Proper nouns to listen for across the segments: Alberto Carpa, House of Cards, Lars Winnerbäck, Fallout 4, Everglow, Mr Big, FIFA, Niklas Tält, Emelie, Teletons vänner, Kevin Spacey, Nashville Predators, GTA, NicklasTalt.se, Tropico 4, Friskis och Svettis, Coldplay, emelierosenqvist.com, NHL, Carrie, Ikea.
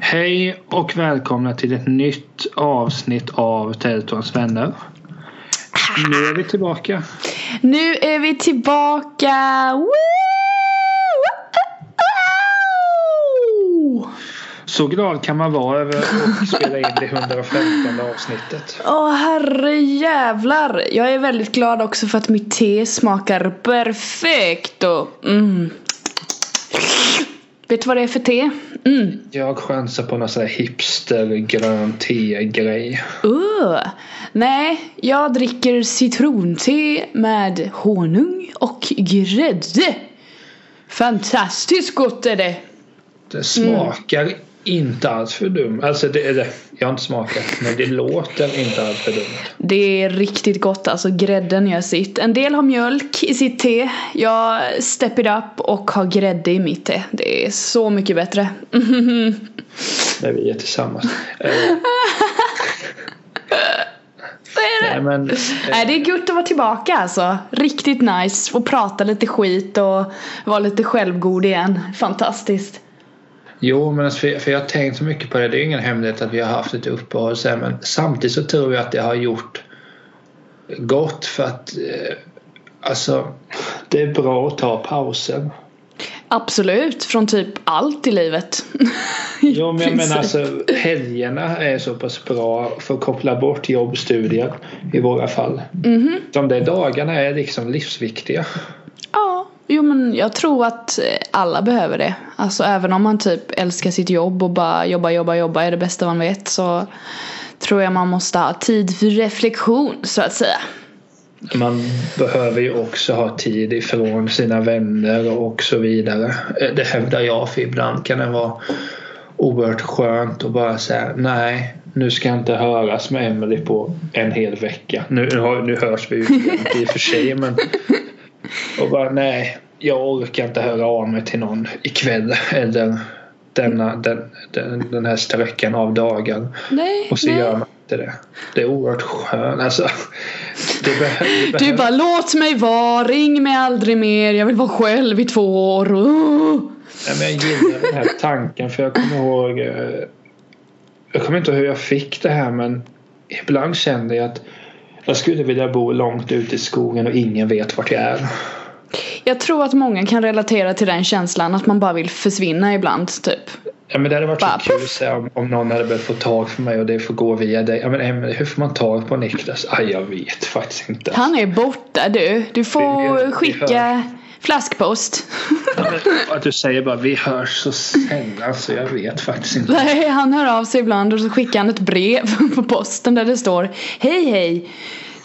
Hej och välkomna till ett nytt avsnitt av Teletons vänner. Nu är vi tillbaka. Nu är vi tillbaka. Så glad kan man vara över att spela in det 115 avsnittet. Åh herrejävlar. Jag är väldigt glad också för att mitt te smakar perfekt. Vet du vad det är för te? Jag chansar på någon sån här hipstergrön te-grej. Nej, jag dricker citronte med honung och grädde. Fantastiskt gott är det. Det smakar inte alls för dumt. Alltså det är det. Jag har inte smakat, men det låter inte alls för dumt. Det är riktigt gott, alltså grädden gör sitt. En del har mjölk i sitt te. Jag step it up och har grädde i mitt te. Det är så mycket bättre. När vi är tillsammans. Nej, det är gott att vara tillbaka alltså. Riktigt nice. Och prata lite skit och vara lite självgod igen. Fantastiskt. Jo, men för jag har tänkt så mycket på det. Det är ingen hemlighet att vi har haft ett uppehåll sen, men samtidigt så tror jag att det har gjort gott för att alltså det är bra att ta pausen. Absolut, från typ allt i livet. Jo, men jag menar alltså helgerna är så pass bra för att koppla bort jobb, studier i våra fall. De där dagarna är liksom livsviktiga. Ja. Jo, men jag tror att alla behöver det. Alltså även om man typ älskar sitt jobb och bara jobba är det bästa man vet, så tror jag man måste ha tid för reflektion, så att säga. Man behöver ju också ha tid ifrån sina vänner och så vidare. Det hävdar jag, för ibland kan det vara oerhört skönt att bara säga nej, nu ska jag inte höras med Emelie på en hel vecka. Nu hörs vi ju i och för sig, men och bara nej, jag orkar inte höra av mig till någon ikväll eller den här sträckan av dagen. Och så gör man inte det. Det är oerhört skönt alltså. Du bara låt mig vara, ring mig aldrig mer, jag vill vara själv i 2 år. Nej, men jag gillar den här tanken, för jag kommer ihåg, jag kommer inte ihåg hur jag fick det här, men ibland kände jag att jag skulle vilja bo långt ute i skogen och ingen vet vart jag är. Jag tror att många kan relatera till den känslan, att man bara vill försvinna ibland typ. Ja, men det hade varit bara, så kul så om någon hade behövt få tag för mig och det får gå via dig. Ja, men hur får man tag på Niklas? Jag vet faktiskt inte. Han är borta du. Du får skicka flaskpost. Ja, men att du säger bara vi hörs så sällan, så jag vet faktiskt inte. Nej, han hör av sig ibland och så skickar han ett brev på posten där det står hej hej,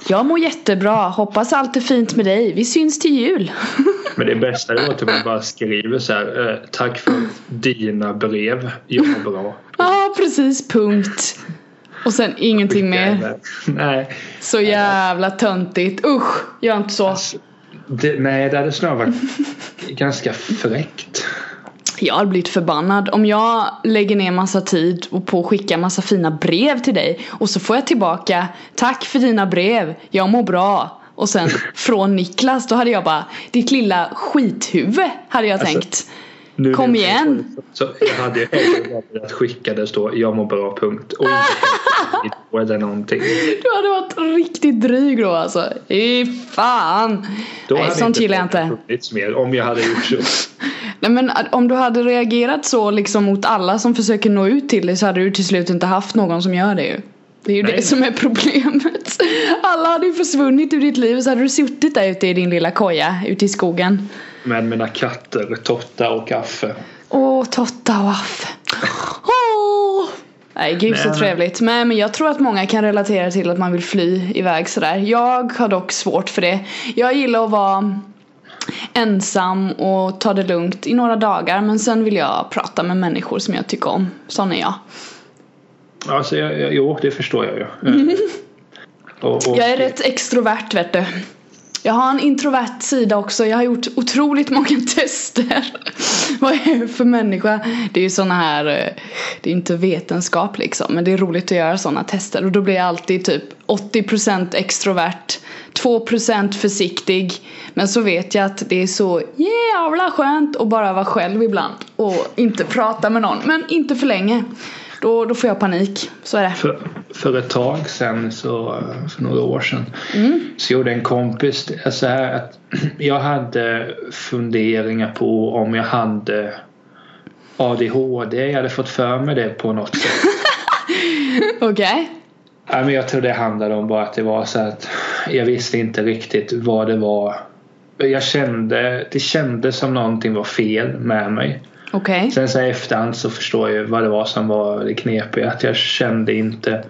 jag mår jättebra, hoppas allt är fint med dig, vi syns till jul. Men det bästa är att man bara skriver så här, tack för dina brev, jag mår bra. Ja, precis, punkt. Och sen ingenting mer. Nej. Så jävla töntigt. Usch, gör inte så. Alltså, det hade snarare varit ganska fräckt. Jag har blivit förbannad. Om jag lägger ner massa tid och på skicka massa fina brev till dig och så får jag tillbaka tack för dina brev, jag mår bra. Och sen från Niklas, då hade jag bara ditt lilla skithuvud, hade jag tänkt. Nu kom igen. Så jag hade ju hellre att skicka det stå jag mår bra, punkt. Och inte eller någonting. Du hade varit riktigt dryg då alltså. I fan. Då nej, sånt gillar jag inte. Mer, om jag hade gjort så. Nej, men om du hade reagerat så liksom mot alla som försöker nå ut till dig, så hade du till slut inte haft någon som gör det ju. Det är ju det som är problemet. Alla hade ju försvunnit ur ditt liv, så hade du suttit där ute i din lilla koja ute i skogen. Med mina katter, Totta och Affe. Totta och Affe. Nej, gud så trevligt. Men jag tror att många kan relatera till att man vill fly iväg sådär. Jag har dock svårt för det. Jag gillar att vara ensam och ta det lugnt i några dagar. Men sen vill jag prata med människor som jag tycker om. Sån är jag. Alltså, det förstår jag ju. Jag är rätt extrovert, vet du. Jag har en introvert sida också. Jag har gjort otroligt många tester. Vad är jag för människa? Det är ju såna här, det är inte vetenskap liksom, men det är roligt att göra såna tester. Och då blir jag alltid typ 80% extrovert, 2% försiktig. Men så vet jag att det är så jävla skönt att bara vara själv ibland och inte prata med någon, men inte för länge. Då får jag panik, så är det. För ett tag sedan, för några år sedan, så gjorde en kompis så här att jag hade funderingar på om jag hade ADHD. Jag hade fått för mig det på något sätt. Okej. Okay. Ja, men jag tror det handlade om bara att det var så att jag visste inte riktigt vad det var. Det kändes som någonting var fel med mig. Okay. Sen så efterhand så förstår jag vad det var som var det knepiga. Att jag kände inte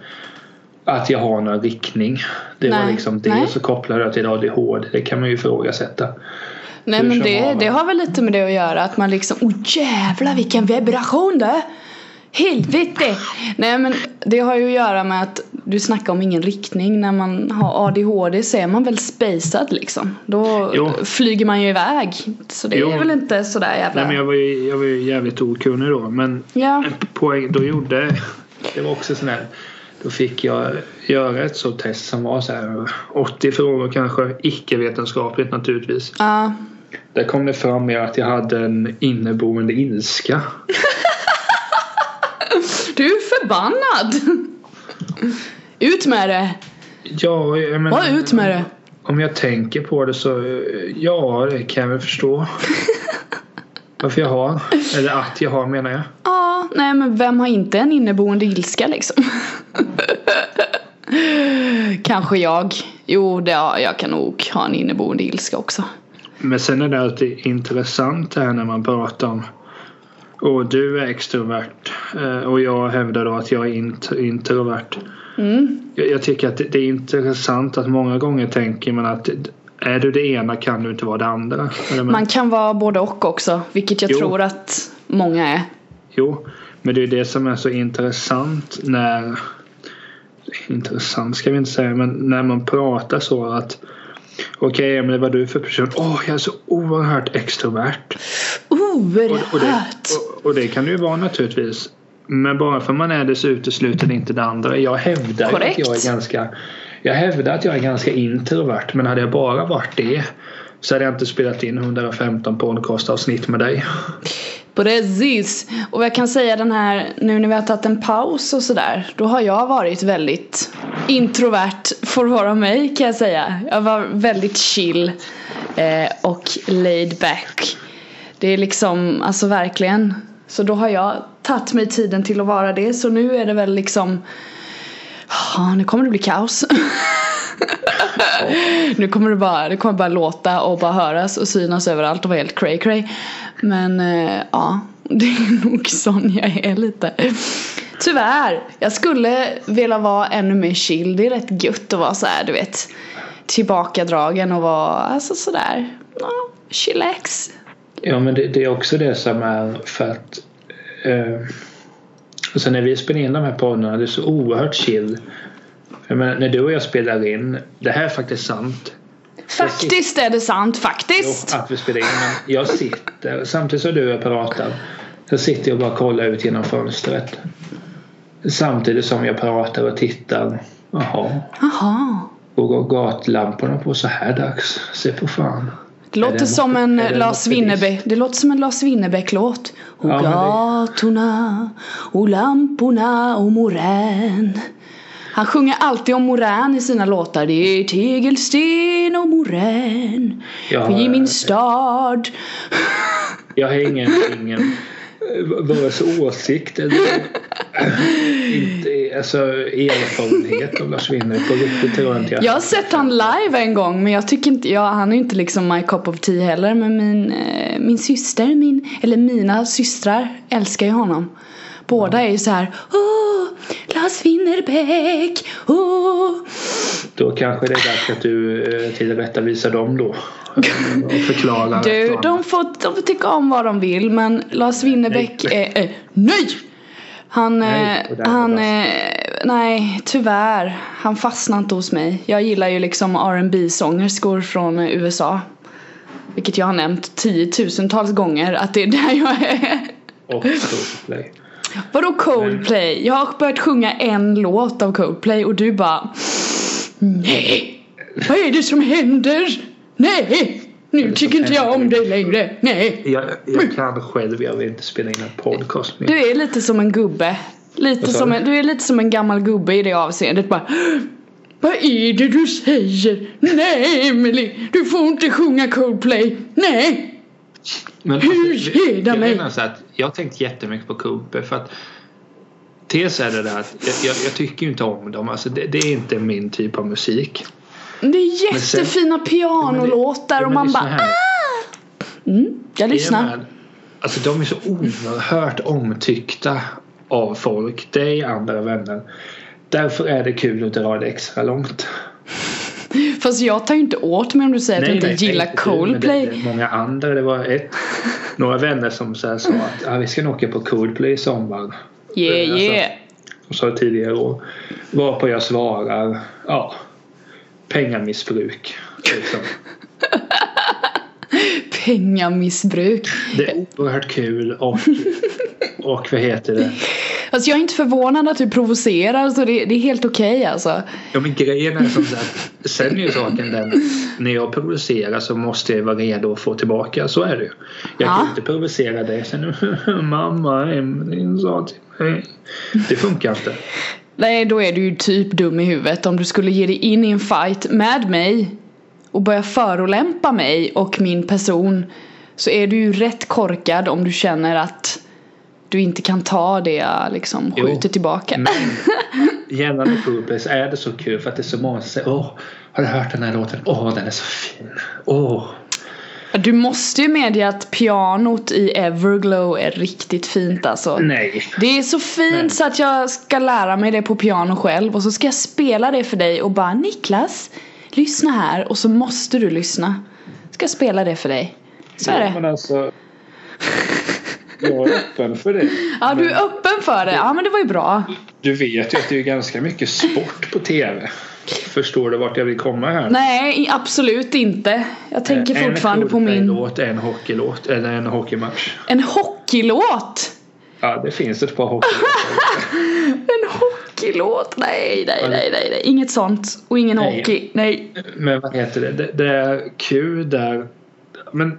att jag har någon riktning. Det var liksom det. Och så kopplade jag till ADHD. Det kan man ju ifrågasätta. Nej, men det har väl lite med det att göra. Att man liksom, jävla vilken vibration då. Helvete. Nej, men det har ju att göra med att du snackar om ingen riktning. När man har ADHD så är man väl spejsad liksom. Då flyger man ju iväg. Så det är väl inte sådär jävla... Nej, men jag var ju jävligt okunnig då. Men det var också sån här... Då fick jag göra ett så test som var så här 80 frågor kanske. Icke-vetenskapligt naturligtvis. Där kom det fram med att jag hade en inneboende ilska. Du är förbannad. Ut med det. Ja, men vad ut med det? Om jag tänker på det så det kan jag väl förstå. Varför jag har, eller att jag har, menar jag. Ja, nej, men vem har inte en inneboende ilska liksom? Kanske jag. Jag kan nog ha en inneboende ilska också. Men sen är det alltid intressant här när man pratar om och du är extrovert och jag hävdar då att jag är introvert. Jag tycker att det är intressant att många gånger tänker man att är du det ena kan du inte vara det andra. Man kan vara både och också, vilket jag tror att många är. Jo, men det är det som är så intressant ska vi inte säga, men när man pratar så att okej, men vad är du för person? Jag är så oerhört extrovert. Och det kan det ju vara naturligtvis. Men bara för man är det så utesluter det inte det andra. Jag hävdar att jag är ganska introvert. Men hade jag bara varit det så hade jag inte spelat in 115 podcastavsnitt med dig. Precis. Och jag kan säga den här, nu när vi har tagit en paus och sådär, då har jag varit väldigt introvert för att vara mig, kan jag säga. Jag var väldigt chill och laid back. Det är liksom, alltså verkligen. Så då har jag tagit mig tiden till att vara det. Så nu är det väl liksom, nu kommer det bli kaos. Nu kommer det kommer bara låta och bara höras och synas överallt och vara helt cray-cray. Men det är nog sån jag är lite. Tyvärr, jag skulle vilja vara ännu mer chill. Det är rätt gött att vara så här, du vet, tillbakadragen och vara alltså sådär, chillax. Ja, men det är också det som är för att och sen när vi spelar in de här poddarna, det är så oerhört chill. Men när du och jag spelar in, det här är faktiskt sant. Faktiskt är det sant, faktiskt. Jo, att vi spelar in, men jag sitter samtidigt som du och jag pratar, så sitter jag och bara kollar ut genom fönstret samtidigt som jag pratar och tittar. Jaha. Och går gatlamporna på så här dags. Se på fan. Det låter som en Lars Winnerbäck-låt. Och gatorna och lamporna och morän. Han sjunger alltid om morän i sina låtar. Det är tegelsten och morän i min stad. Jag har ingen vare sig åsikt eller inte, alltså erfarenhet av Lars Winnerbäck. Jag har sett han live en gång, men jag tycker inte, han är inte liksom my cup of tea heller. Men min syster, eller mina systrar älskar ju honom. Båda är ju så här, Lars Winnerbäck, Då kanske det är dags att du tillrättavisar dem då. Och förklarar. De får tycka om vad de vill, men Lars Winnerbäck är... Nej! Han Nej, tyvärr. Han fastnade inte hos mig. Jag gillar ju liksom R&B-sångerskor från USA. Vilket jag har nämnt 10 000-tals gånger att det är där jag är. Och Coldplay. Vadå Coldplay? Jag har börjat sjunga en låt av Coldplay och du bara... Nej! Vad är det som händer? Nej! Nu tycker inte jag om dig längre. Nej! Jag kan själv, jag vill inte spela in en podcast. Men... Du är lite som en gubbe. Du är lite som en gammal gubbe i det avseendet. Bara... Vad är det du säger? Nej, Emily, du får inte sjunga Coldplay. Nej. Men hur är det mig? Jag har tänkt jättemycket på Coldplay för att dels är det där att jag tycker ju inte om dem. Alltså det är inte min typ av musik. Det är jättefina pianolåtar och man bara jag lyssnar. Alltså de är så oerhört omtyckta av folk, dig, andra vänner. Därför är det kul att dra det extra långt. Fast jag tar ju inte åt mig om du säger att du inte gillar Coldplay. Det många andra, det var några vänner som så här sa att vi ska nog åka på Coldplay i sommar. Yeah. Som sa tidigare år. Varpå jag svarar, pengamissbruk. Liksom. Pengamissbruk. Det är oerhört kul och vad heter det? Alltså jag är inte förvånad att du provocerar, så det är helt okej alltså. Ja, men grejen är som sagt, sen är ju saken den, när jag provocerar så måste jag vara redo att få tillbaka, så är det ju. Jag kan inte provocera dig sen, mamma, Emelie sa till mig. Det funkar inte. Nej, då är du ju typ dum i huvudet om du skulle ge dig in i en fight med mig och börja förolämpa mig och min person, så är du ju rätt korkad om du känner att du inte kan ta det jag liksom skjuter tillbaka. Men gällande Coldplay så är det så kul för att det är så många som säger har du hört den här låten? Den är så fin. Du måste ju medge att pianot i Everglow är riktigt fint alltså. Nej. Det är så fint så att jag ska lära mig det på piano själv och så ska jag spela det för dig och bara Niklas, lyssna här, och så måste du lyssna. Ska jag spela det för dig? Så är det. Men alltså... Jag är öppen för det. Ja, du är öppen för det. Ja, men det var ju bra. Du vet ju att det är ganska mycket sport på tv. Förstår du vart jag vill komma här? Nej, absolut inte. Jag tänker fortfarande på min... En hockeylåt eller en hockeymatch. En hockeylåt? Ja, det finns ett par hockeylåtar. En hockeylåt? Nej. Inget sånt. Och ingen hockey. Nej. Men vad heter det? Det är kul där... Men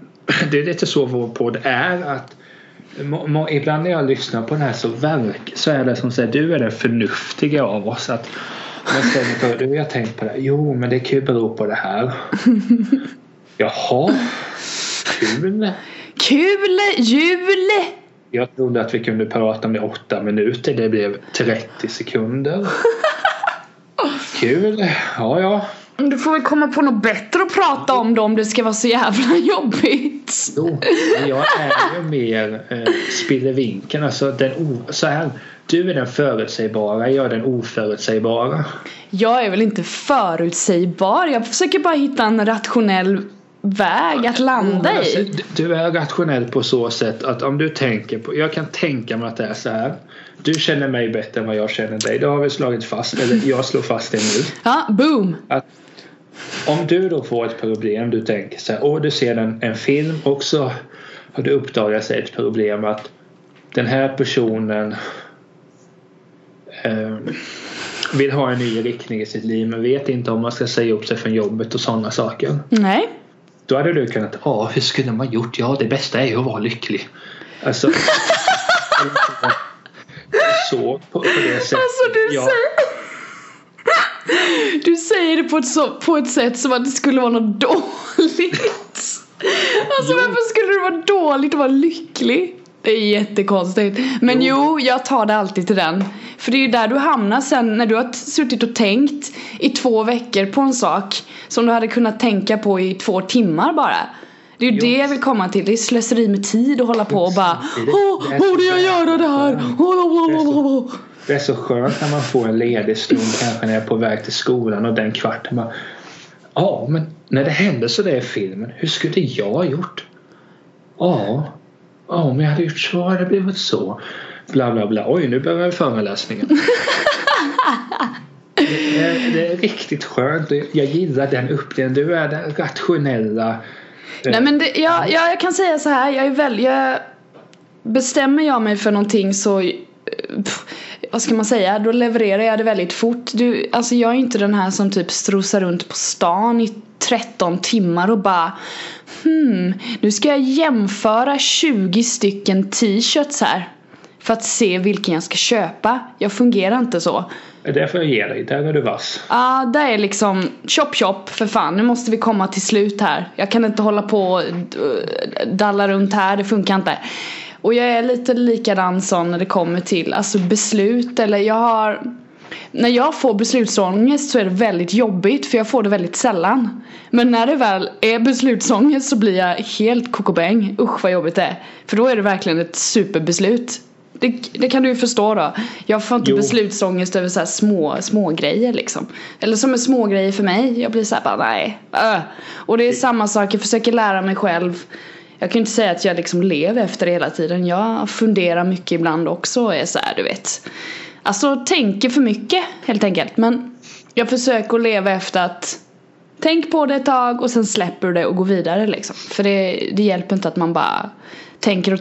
det är lite så vår podd är att... Ibland när jag lyssnar på den här så är det som säger du är den förnuftiga av oss att man säger, du, jag har tänkt på det. Jo, men det kan ju bero på det här. Jaha. Kul jul. Jag trodde att vi kunde prata med 8 minuter. Det blev 30 sekunder. Kul. Ja. Du får väl komma på något bättre att prata om då, om det ska vara så jävla jobbigt. Jo, jag är ju mer spillevinkeln. Alltså så här, du är den förutsägbara, jag är den oförutsägbara. Jag är väl inte förutsägbar. Jag försöker bara hitta en rationell väg att landa i. Du är rationell på så sätt att om du tänker på... Jag kan tänka mig att det är så här. Du känner mig bättre än vad jag känner dig. Det har vi slagit fast. Eller jag slår fast det nu. Ja, boom! Att om du då får ett problem, du tänker så här, du ser en film och så har du uppdagat ett problem att den här personen vill ha en ny riktning i sitt liv men vet inte om man ska säga upp sig från jobbet och sådana saker. Nej. Då hade du kunnat, hur skulle man gjort? Ja, det bästa är ju att vara lycklig. Alltså... så på det sättet. Alltså, du säger det på ett sätt som att det skulle vara något dåligt. Alltså varför skulle det vara dåligt att vara lycklig? Det är jättekonstigt. Men jo, jag tar det alltid till den. För det är ju där du hamnar sen när du har suttit och tänkt i 2 veckor på en sak som du hade kunnat tänka på i 2 timmar bara. Det är ju det jag vill komma till. Det är slöseri med tid att hålla på och bara borde jag göra det här? Det är så skönt när man får en ledig stund kanske när jag är på väg till skolan och den kvarten man men när det hände så där i filmen, hur skulle jag ha gjort? Om jag hade gjort så hade det blivit så. Bla bla bla. Oj, nu börjar föreläsningen. det är riktigt skönt. Jag gillar den uppdelningen. Du är den rationella. Nej, men det, jag kan säga så här. Bestämmer jag mig för någonting så... vad ska man säga? Då levererar jag det väldigt fort. Alltså jag är inte den här som typ strosar runt på stan i 13 timmar och bara... nu ska jag jämföra 20 stycken t-shirts här. För att se vilken jag ska köpa. Jag fungerar inte så. Det är därför jag ger dig. Där är du vass. Ja, där är liksom... Chop, för fan. Nu måste vi komma till slut här. Jag kan inte hålla på och dalla runt här. Det funkar inte. Och jag är lite likadan sån när det kommer till alltså beslut. Eller jag har... När jag får beslutsångest så är det väldigt jobbigt. För jag får det väldigt sällan. Men när det väl är beslutsångest så blir jag helt kokobäng. Usch vad jobbigt det är. För då är det verkligen ett superbeslut. Det kan du ju förstå då. Jag får inte beslutsångest över så här små grejer liksom. Eller som är små grejer för mig. Jag blir så här bara nej. Och det är samma sak. Jag försöker lära mig själv. Jag kan inte säga att jag liksom lever efter det hela tiden. Jag funderar mycket ibland också. Och är så här, du vet. Alltså tänker för mycket helt enkelt. Men jag försöker leva efter att tänk på det ett tag och sen släpper du det och går vidare liksom. För det hjälper inte att man bara tänker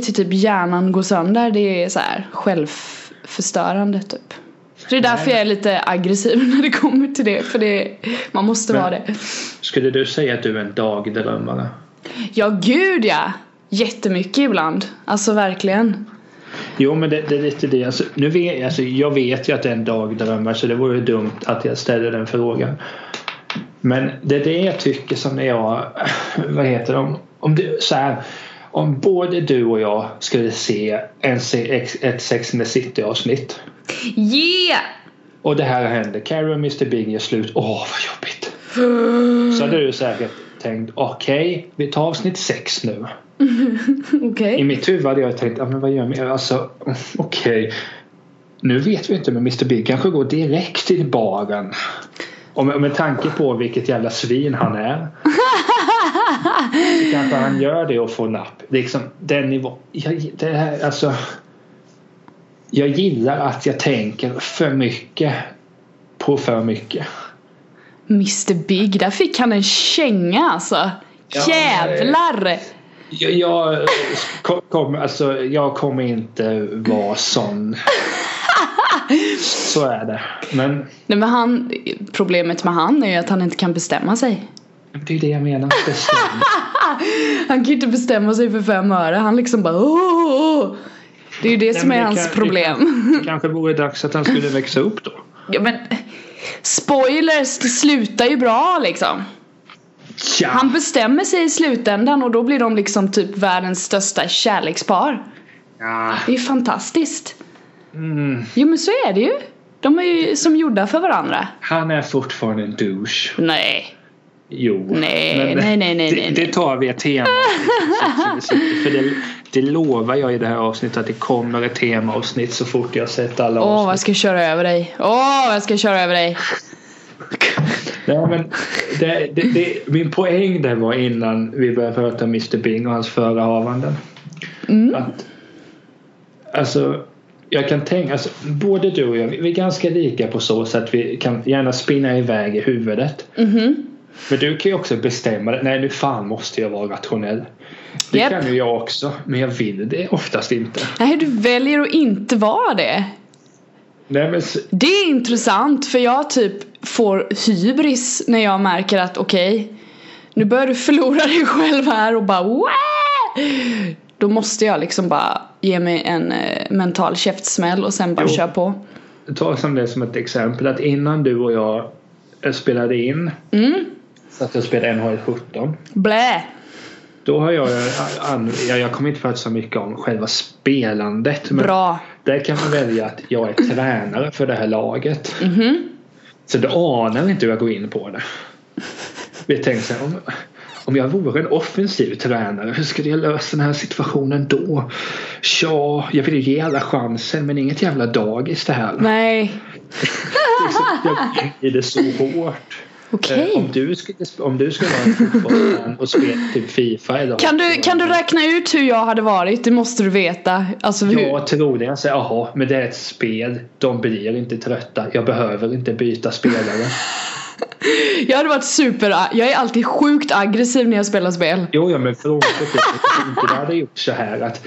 till typ hjärnan går sönder. Det är så här självförstörande typ. Det är därför jag är lite aggressiv när det kommer till det. För det, man måste vara det. Skulle du säga att du är en dagdrömmare? Ja gud ja. Jättemycket ibland. Alltså verkligen. Jo men det är lite det. Alltså, jag vet ju att det är en dagdrömmare. Så det vore ju dumt att jag ställer den frågan. Men det är det jag tycker som när jag... Vad heter det? Om både du och jag skulle se ett Sex and the City-avsnitt. Yeah! Och det här händer. Carrie och Mr Big gör slut. Åh, vad jobbigt. Så hade du säkert tänkt, okej, vi tar avsnitt 6 nu. Okay. I mitt huvud hade jag tänkt, men vad gör jag? Alltså, okej. Nu vet vi inte, men Mr Big kanske går direkt till baren. Och med tanke på vilket jävla svin han är så kanske han gör det och får napp. Liksom, den nivå. Jag gillar att jag tänker för mycket på för mycket. Mr Big, där fick han en känga alltså. Jävlar! Jag kommer inte vara sån. Så är det. Men problemet med han är ju att han inte kan bestämma sig. Det är det jag menar. Han kan inte bestämma sig för 5 öre. Han liksom bara... Det är ju det som är hans problem. Det kanske vore dags att han skulle växa upp då. Ja, men spoilers, det slutar ju bra liksom. Ja. Han bestämmer sig i slutändan och då blir de liksom typ världens största kärlekspar. Ja. Det är fantastiskt. Mm. Jo men så är det ju. De är ju som gjorda för varandra. Han är fortfarande en douche. Nej. Jo. Nej. Det tar vi ett tema. För det lovar jag i det här avsnittet att det kommer ett temaavsnitt så fort jag sett alla avsnitt. Vad ska jag köra över dig? Nej, men min poäng där var innan vi började prata om Mr. Bing och hans förehavanden. Mm. Alltså jag kan tänka, alltså, både du och jag, vi är ganska lika på så att vi kan gärna spinna iväg i huvudet. Mm-hmm. Men du kan ju också bestämma det. Nej, nu fan måste jag vara rationell. Det kan ju jag också, men jag vill det oftast inte. Nej, du väljer att inte vara det. Nej, men... Det är intressant, för jag typ får hybris när jag märker att okej, nu börjar du förlora dig själv här och bara Wah! Då måste jag liksom bara ge mig en mental käftsmäll och sen bara köra på. Ta som ett exempel att innan du och jag spelade in så att jag spelade NHL 17. Blä! Då har jag kommer inte prata så mycket om själva spelandet. Men bra! Där kan man välja att jag är tränare för det här laget. Mm-hmm. Så det anar inte hur jag går in på det. Vi tänker så här, om jag vore en offensiv tränare, hur skulle jag lösa den här situationen då? Ja, jag vill ju ge alla chansen, men inget jävla dagis det här. Nej. Det är så hårt. Okay. Om du skulle vara en fotbollsman och spela typ FIFA idag. Kan du räkna ut hur jag hade varit? Det måste du veta. Alltså, jag tror det. Jag säger, aha, men det är ett spel. De blir inte trötta. Jag behöver inte byta spelare. Jag hade varit jag är alltid sjukt aggressiv när jag spelar spel. Jo, men frågan är inte hade gjort så här att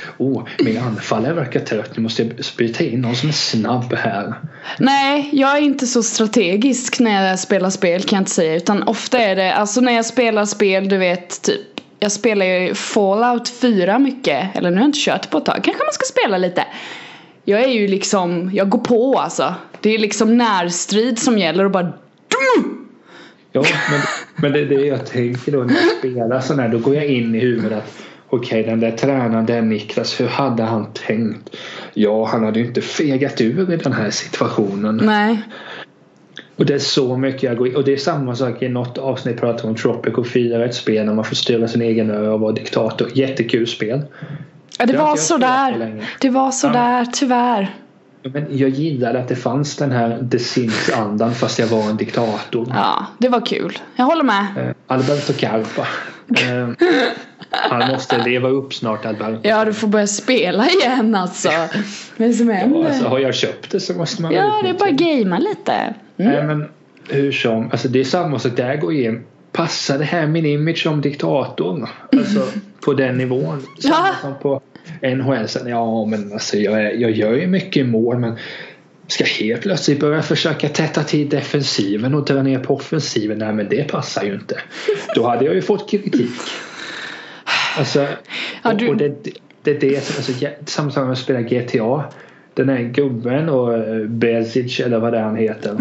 min anfallare verkar trött, nu måste jag byta in någon som är snabb här. Nej, jag är inte så strategisk när jag spelar spel, kan jag inte säga, utan ofta är det, alltså när jag spelar spel, du vet, typ jag spelar ju Fallout 4 mycket, eller nu har jag inte kört på ett tag, kanske man ska spela lite. Jag är ju liksom, jag går på alltså. Det är liksom närstrid som gäller och bara ja, men det är det jag tänker då när jag spelar sån här, då går jag in i huvudet att okej, den där tränaren, den Niklas, hur hade han tänkt? Ja, han hade ju inte fegat ur i den här situationen. Nej. Och det är så mycket jag går in, och det är samma sak i något avsnitt pratar om Tropico 4, ett spel när man får styra sin egen ö och vara diktator. Jättekul spel. Ja, det var sådär, tyvärr. Men jag gillade att det fanns den här The Sims-andan fast jag var en diktator. Ja, det var kul. Jag håller med. Alberto Carpa. Han måste leva upp snart, Alberto. Ja, du får börja spela igen alltså. Men som ja, alltså, har jag köpt det så måste man... Ja, det är bara gamea lite. Nej, men hur som... Alltså, det är samma sak där jag går igen. Passar det här min image som diktatorn? Alltså, på den nivån. Samma som på... NHL sen, ja men alltså jag gör ju mycket mål, men ska helt plötsligt börja försöka tätta till defensiven och dra ner på offensiven, nej men det passar ju inte. Då hade jag ju fått kritik. Alltså, och det som alltså, samtidigt med att spela GTA, den här gubben och Bezic eller vad det han heter.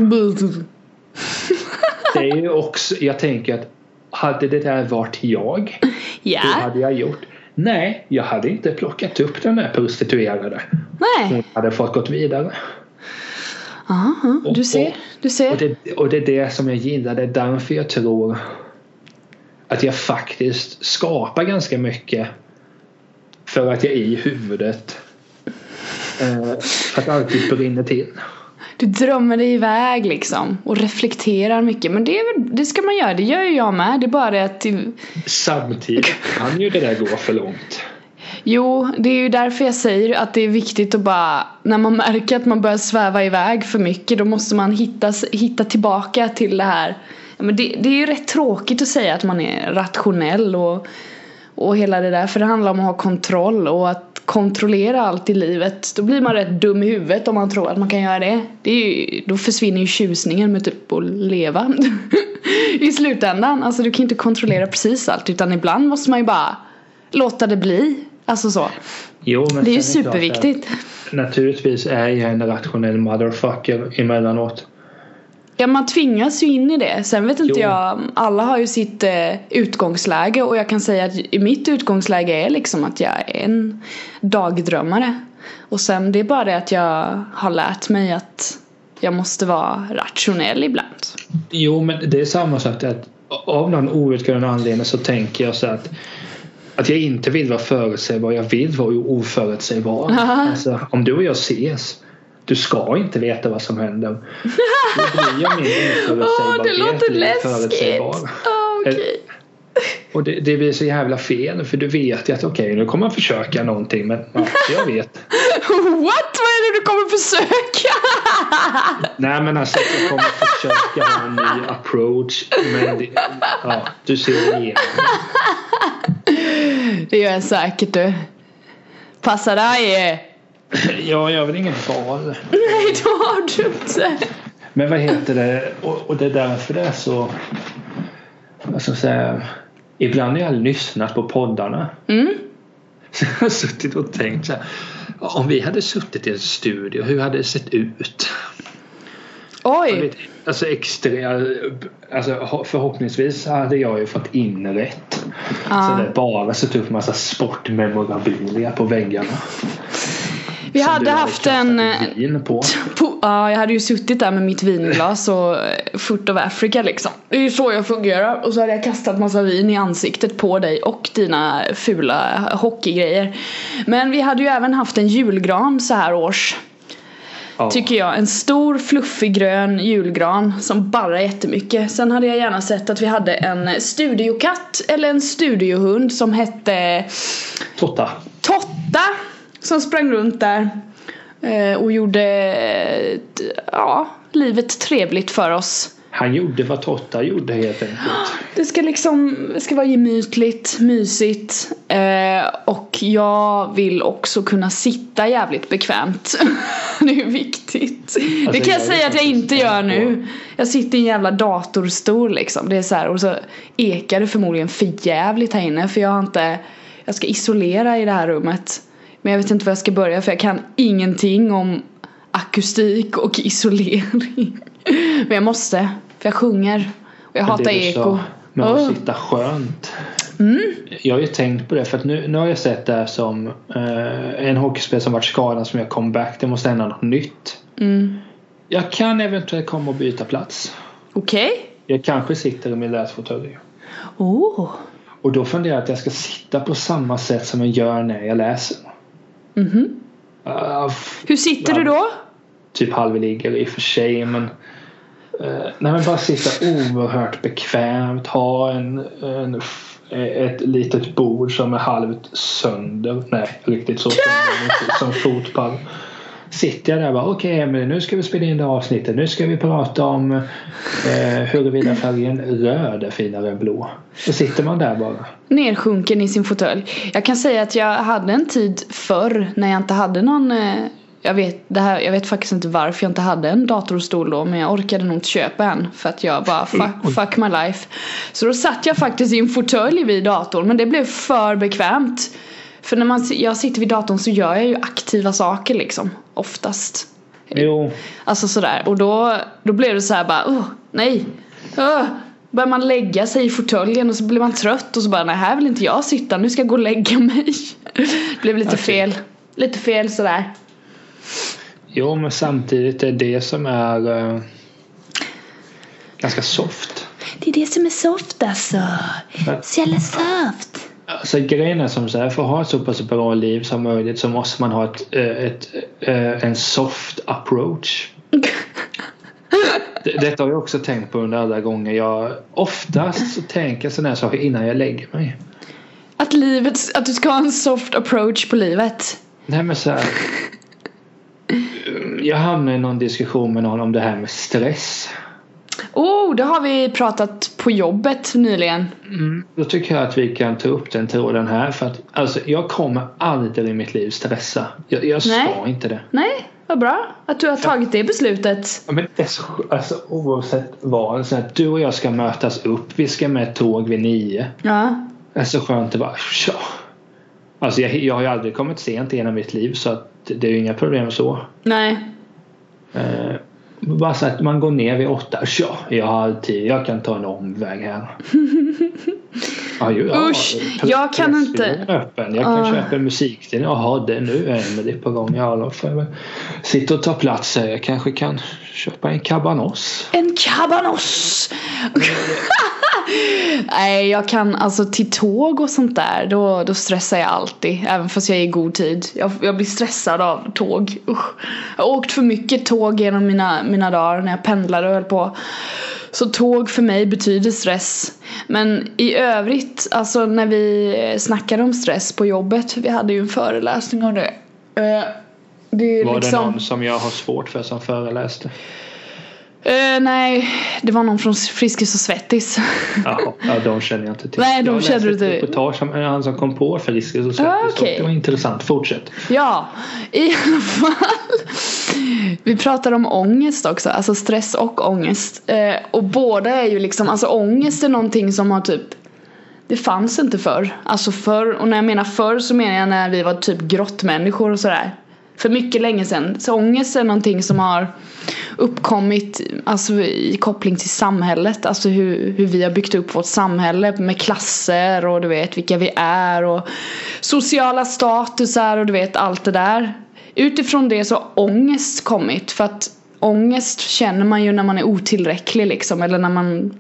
Det är ju också, jag tänker att hade det där varit jag, det hade jag gjort. Nej, jag hade inte plockat upp den där prostituerade. Nej. Hon hade fått gått vidare. Aha, du ser. Och det är det som jag gillar. Det är därför jag tror att jag faktiskt skapar ganska mycket, för att jag i huvudet att alltid brinner till. Du drömmer dig iväg liksom och reflekterar mycket. Men det ska man göra, det gör ju jag med. Det är bara det att... Samtidigt kan ju det där gå för långt. Jo, det är ju därför jag säger att det är viktigt att bara... När man märker att man börjar sväva iväg för mycket, då måste man hitta tillbaka till det här. Men det är ju rätt tråkigt att säga att man är rationell och hela det där. För det handlar om att ha kontroll och att kontrollera allt i livet. Då blir man rätt dum i huvudet om man tror att man kan göra det. Då försvinner ju tjusningen med typ att leva i slutändan. Alltså du kan inte kontrollera precis allt, utan ibland måste man ju bara låta det bli. Alltså så. Jo, men det är ju superviktigt. Naturligtvis är jag en rationell motherfucker emellanåt. Ja, man tvingas ju in i det. Sen vet inte jag, alla har ju sitt utgångsläge, och jag kan säga att i mitt utgångsläge är liksom att jag är en dagdrömmare. Och sen det är bara det att jag har lärt mig att jag måste vara rationell ibland. Jo, men det är samma sak att av någon outgrundad anledning så tänker jag så att jag inte vill vara förutsägbar, jag vill vara oförutsägbar. Alltså, om du och jag ses, du ska inte veta vad som händer. Det låter läskigt. Okay. Och det blir så jävla fel, för du vet ju att okej, nu kommer jag försöka någonting, men ja, jag vet. Vad är det du kommer försöka? Nej, men alltså jag kommer försöka ha en ny approach, men du ser igenom. Det gör jag säkert, du. Passa dig. Ja, jag vill ingen val. Nej, då har du inte. Men vad heter det? Och det är därför det är så... Alltså så här, ibland har jag lyssnat på poddarna. Så jag har suttit och tänkt så här, om vi hade suttit i en studio, hur hade det sett ut? Oj! Vet, alltså förhoppningsvis hade jag ju fått in rätt. Så det bara sett upp en massa sportmemorabilia på väggarna. Vi hade haft en på. Ja, jag hade ju suttit där med mitt vinglas och Foot of Africa liksom. Det är ju så jag fungerar. Och så hade jag kastat massa vin i ansiktet på dig och dina fula hockeygrejer. Men vi hade ju även haft en julgran så här års. tycker jag. En stor fluffig grön julgran som barrar jättemycket. Sen hade jag gärna sett att vi hade en studiokatt eller en studiohund som hette Totta. Totta, som sprang runt där och gjorde livet trevligt för oss. Han gjorde vad Totta gjorde helt enkelt. Det ska vara gemytligt, mysigt. Och jag vill också kunna sitta jävligt bekvämt. Det är viktigt. Alltså, det kan jag säga att jag inte gör nu. Jag sitter i en jävla datorstol liksom. Det är så här, och så ekar det förmodligen för jävligt här inne. För jag ska isolera i det här rummet. Men jag vet inte var jag ska börja. För jag kan ingenting om akustik och isolering. Men jag måste, för jag sjunger. Och jag hatar eko. Men att sitta skönt. Mm. Jag har ju tänkt på det. För att nu har jag sett det här som en hockeyspel som varit skadad, som jag kom back. Det måste hända något nytt. Mm. Jag kan eventuellt komma och byta plats. Okej. Okay. Jag kanske sitter i min läsfåtölj. Oh. Och då funderar jag att jag ska sitta på samma sätt som jag gör när jag läser. Mm-hmm. Hur sitter du då? Typ halvligger i och för sig, men men bara sitta oerhört bekvämt, ha ett litet bord som är halvt sönder, nej riktigt så som fotpall. Sitter jag där och bara okej, men nu ska vi spela in det avsnittet, nu ska vi prata om huruvida färgen röd är finare än blå. Så sitter man där bara nedsjunken i sin fåtölj. Jag kan säga att jag hade en tid förr när jag inte hade någon jag vet faktiskt inte varför jag inte hade en datorstol då, men jag orkade nog inte köpa en för att jag bara fuck my life. Så då satt jag faktiskt i en fåtölj vid datorn, men det blev för bekvämt. För när jag sitter vid datorn så gör jag ju aktiva saker liksom, oftast. Jo. Alltså sådär. Och då blev det så här bara, nej. Börjar man lägga sig i fåtöljen och så blir man trött och så bara, nej här vill inte jag sitta, nu ska jag gå och lägga mig. Det blev lite fel. Lite fel sådär. Jo, men samtidigt är det som är ganska soft. Det är det som är soft alltså. Så jävla soft. Alltså grejen är som så här, för att ha ett så pass bra liv som möjligt så måste man ha en soft approach. Detta har jag också tänkt på under alla gånger. Jag oftast så tänker sådana här saker innan jag lägger mig. Att du ska ha en soft approach på livet. Nej men så här, jag hamnade i någon diskussion med någon om det här med stress. Det har vi pratat på jobbet nyligen. Då tycker jag att vi kan ta upp den tråden här. För att alltså, jag kommer aldrig i mitt liv stressa. Jag ska inte det. Nej, vad bra att du har tagit det beslutet. Men det är så, alltså, oavsett vad, så att du och jag ska mötas upp. Vi ska med tåg vid 9. Ja. Det är så skönt att bara tja. Alltså jag har ju aldrig kommit sent genom mitt liv, så att det är ju inga problem så. Nej. Bara så att man går ner vid 8. Ja, jag har alltid, jag kan ta en omväg här. Usch, jag kan inte. Jag kan köpa musik till. Jaha, det nu är det på gång. Sitta och ta plats här. Jag kanske kan köpa en cabanos. En cabanos! Nej, jag kan alltså till tåg och sånt där. Då stressar jag alltid. Även fast jag är i god tid. Jag blir stressad av tåg. Usch. Jag har åkt för mycket tåg genom mina dagar när jag pendlade och höll på. Så tåg för mig betyder stress. Men i övrigt, alltså när vi snackade om stress på jobbet. Vi hade ju en föreläsning om det. Det var liksom... det någon som jag har svårt för som föreläste? Nej, det var någon från Friskis och Svettis. Ja, de känner jag inte till. Nej, de känner du till. Reportage om han som kom på Friskis och Svettis. Okay. Det var intressant, fortsätt. Ja, i alla fall. Vi pratar om ångest också, alltså stress och ångest. Och båda är ju liksom, alltså ångest är någonting som har typ, det fanns inte förr. Alltså förr, och när jag menar förr så menar jag när vi var typ grottmänniskor och sådär. För mycket länge sedan. Så ångest är någonting som har uppkommit alltså, i koppling till samhället. Alltså hur vi har byggt upp vårt samhälle med klasser och du vet vilka vi är och sociala statusar och du vet allt det där. Utifrån det så har ångest kommit. För att ångest känner man ju när man är otillräcklig liksom. Eller när man...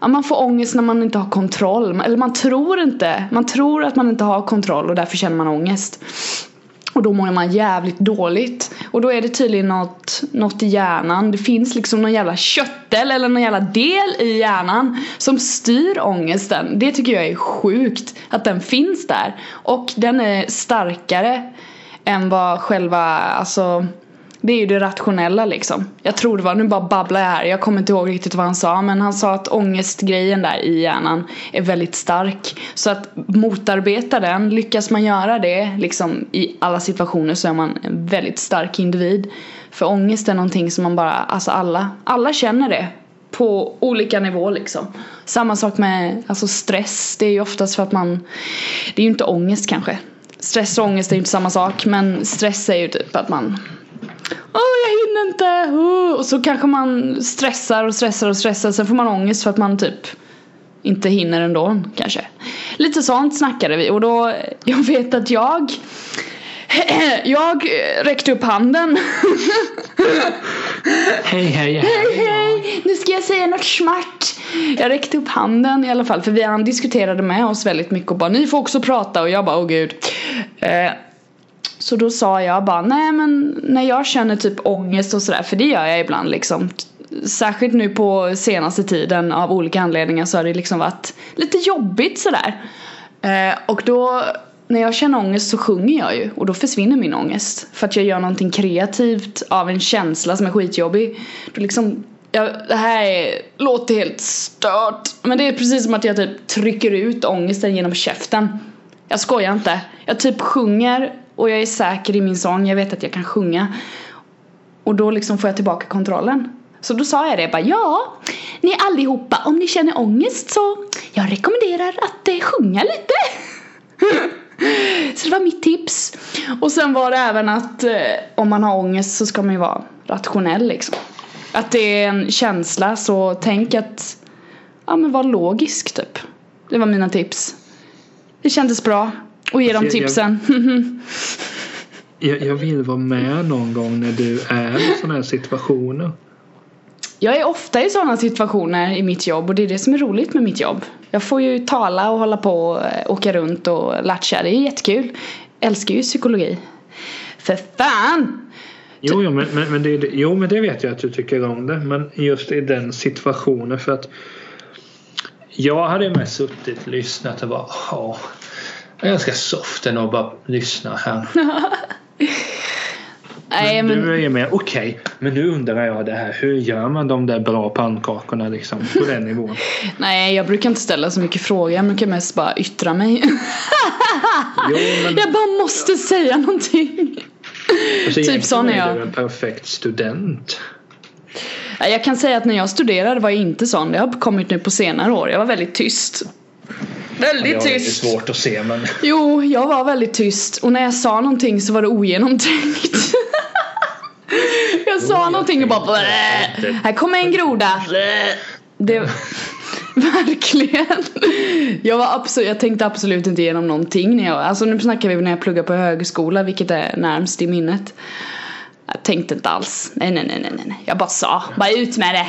Ja, man får ångest när man inte har kontroll. Eller man tror att man inte har kontroll och därför känner man ångest. och då mår man jävligt dåligt. Och då är det tydligen något i hjärnan. Det finns liksom någon jävla köttel eller någon jävla del i hjärnan som styr ångesten. Det tycker jag är sjukt att den finns där. Och den är starkare än vad själva, alltså, det är ju det rationella liksom. Jag tror det var, nu bara babblar jag här, jag kommer inte ihåg riktigt vad han sa, men han sa att ångestgrejen där i hjärnan är väldigt stark. Så att motarbeta den, lyckas man göra det liksom i alla situationer, så är man en väldigt stark individ. För ångest är någonting som man bara, alltså alla känner det på olika nivåer liksom. Samma sak med, alltså, stress, det är ju oftast för att man, det är ju inte ångest kanske. Stress och ångest är ju inte samma sak, men stress är ju typ att man, jag hinner inte, och så kanske man stressar, sen får man ångest för att man typ inte hinner ändå kanske. Lite sånt snackade vi, och då, jag vet att jag räckte upp handen. Hej, nu ska jag säga något smart. Jag räckte upp handen i alla fall, för han diskuterade med oss väldigt mycket och bara, ni får också prata, och jag bara, gud. Så då sa jag bara, nej men när jag känner typ ångest och sådär, för det gör jag ibland liksom, särskilt nu på senaste tiden av olika anledningar, så har det liksom varit lite jobbigt sådär. Och då, när jag känner ångest så sjunger jag ju, och då försvinner min ångest, för att jag gör någonting kreativt av en känsla som är skitjobbig. Då liksom, det här låter helt stört, men det är precis som att jag typ trycker ut ångesten genom käften. Jag skojar inte, jag typ sjunger. Och jag är säker i min sång, jag vet att jag kan sjunga. Och då liksom får jag tillbaka kontrollen. Så då sa jag det, bara, ni allihopa, om ni känner ångest så jag rekommenderar att sjunga lite. Så det var mitt tips. Och sen var det även att om man har ångest så ska man ju vara rationell liksom. Att det är en känsla, så tänk att, ja men var logisk typ. Det var mina tips. Det kändes bra. Och ge dem tipsen. Jag vill vara med någon gång när du är i sådana här situationer. Jag är ofta i sådana situationer i mitt jobb, och det är det som är roligt med mitt jobb. Jag får ju tala och hålla på och åka runt och latcha. Det är jättekul. Jag älskar ju psykologi. För fan! Jo, men det vet jag att du tycker om det. Men just i den situationen, för att jag hade mest suttit och lyssnat och bara, jag är ganska soft och bara lyssna här. Nej, men du är med. Okej, men nu undrar jag det här. Hur gör man de där bra pannkakorna liksom, på den nivån? Nej, jag brukar inte ställa så mycket frågor. Jag brukar mest bara yttra mig. Jag bara måste säga någonting. Alltså, typ sån är jag. Du är en perfekt student. Jag kan säga att när jag studerade var jag inte sån. Det har kommit nu på senare år. Jag var väldigt tyst. Väldigt tyst. Det är svårt att se, men... Jo, jag var väldigt tyst. Och när jag sa någonting så var det ogenomtänkt. Jag sa någonting och bara... Här kommer en groda. Det... Verkligen. Jag tänkte absolut inte igenom någonting. Alltså nu snackar vi när jag pluggar på högskola, vilket är närmst i minnet. Jag tänkte inte alls. Nej. Jag bara sa. Bara ut med det.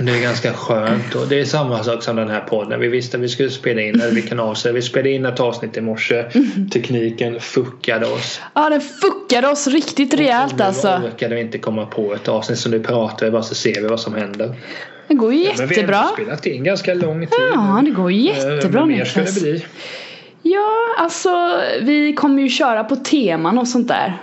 Det är ganska skönt, och det är samma sak som den här podden. Vi visste att vi skulle spela in eller vi kan avse. Vi spelade in ett avsnitt i morse. Tekniken fuckade oss. Ja, den fuckade oss riktigt rejält alltså. Nu orkade vi inte komma på ett avsnitt, så nu pratar vi bara så ser vi vad som händer. Det går ju jättebra. Men vi har spelat in ganska lång tid. Ja, det går jättebra. Mer ska det bli. Ja, alltså vi kommer ju köra på teman och sånt där.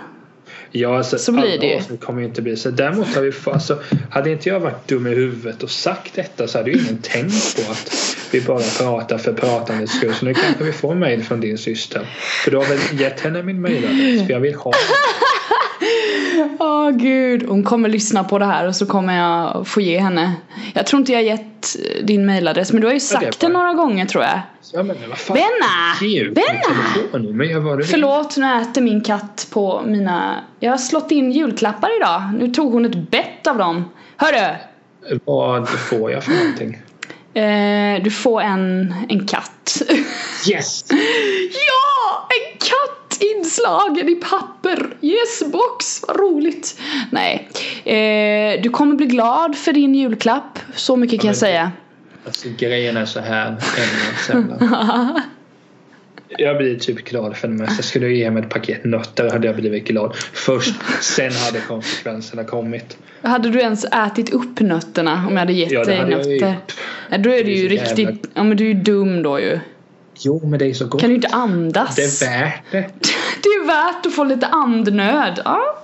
Ja, alltså, så blir det ju. Kommer ju inte bli så. Däremot har vi, alltså, hade inte jag varit dum i huvudet och sagt detta, så hade ju ingen tänkt på att vi bara pratar för pratandets skull. Så nu kanske vi får mejl från din syster, för du har väl gett henne min mejladress, för jag vill ha den. Gud, hon kommer lyssna på det här, och så kommer jag få ge henne. Jag tror inte jag har gett din mejladress, men du har ju sagt det några gånger tror jag. Ja, men Benna! Förlåt, nu äter min katt på mina... Jag har slått in julklappar idag. Nu tog hon ett bett av dem. Hörru! Vad får jag för någonting? Du får en katt. Yes! Ja! En katt inslagen i papper. Yes, box! Vad roligt. Nej. Du kommer bli glad för din julklapp. Så mycket kan jag säga. Alltså grejen är så här. Jag blir typ glad för mig. Så skulle jag ge mig ett paket nötter hade jag blivit glad först. Sen hade konsekvenserna kommit. Hade du ens ätit upp nötterna om jag hade gett dig nötter? Nej, då är du ju riktigt... Jävla... Ja, men du är ju dum då ju. Jo, men det är så gott. Kan du inte andas? Det är värt det. Det är värt att få lite andnöd. Ja.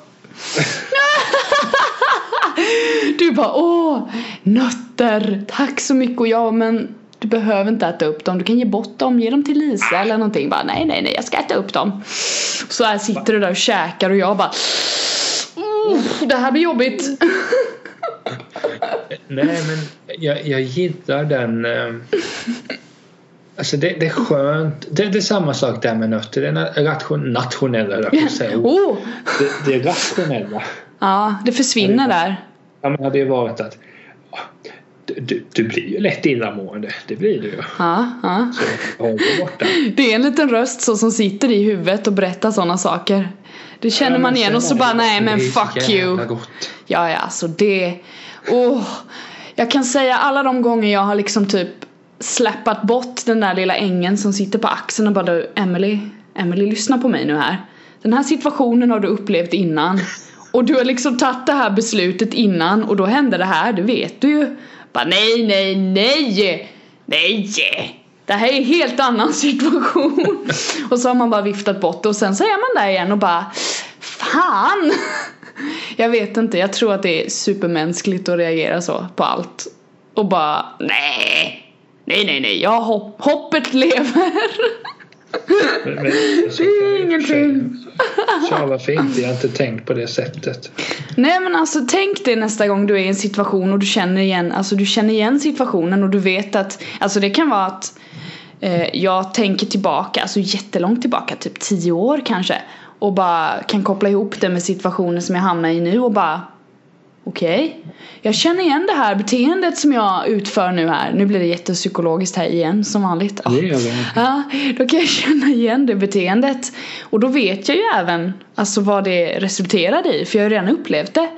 Du bara, åh, nötter. Tack så mycket. Och ja, men... Du behöver inte äta upp dem. Du kan ge bort dem. Ge dem till Lisa eller någonting. Bara, nej. Jag ska äta upp dem. Så här sitter du där och käkar. Och jag bara... det här blir jobbigt. Nej, men jag gillar den... Alltså det är skönt. Det är samma sak där med nötter. Det är nationella. Det är rationella. Ja, det försvinner där. Ja, men det hade ju varit att... Du blir ju lätt illamående. Det blir du ju. Ja. Så, det är en liten röst så, som sitter i huvudet och berättar sådana saker. Det känner man igen och så bara, nej men fuck you. Ja, alltså det... jag kan säga alla de gånger jag har liksom typ släppat bort den där lilla ängen som sitter på axeln och bara, du, Emily, lyssna på mig nu här. Den här situationen har du upplevt innan. Och du har liksom tagit det här beslutet innan och då händer det här, det vet du ju. Bara, nej. Det här är en helt annan situation. Och så har man bara viftat bort det. Och sen så är man där igen och bara, fan. Jag vet inte, jag tror att det är supermänskligt att reagera så på allt. Och bara, nej. Jag hoppet lever. Men, det är ingenting. Så vad fint, jag har inte tänkt på det sättet. Nej men alltså tänk dig nästa gång du är i en situation och du känner igen, alltså du känner igen situationen och du vet att, alltså det kan vara att jag tänker tillbaka, alltså jättelångt tillbaka, typ 10 år kanske, och bara kan koppla ihop det med situationen som jag hamnar i nu och bara okej. Jag känner igen det här beteendet som jag utför nu här. Nu blir det jättepsykologiskt här igen som vanligt. Ja, då kan jag känna igen det beteendet. Och då vet jag ju även alltså vad det resulterade i. För jag har redan upplevt det.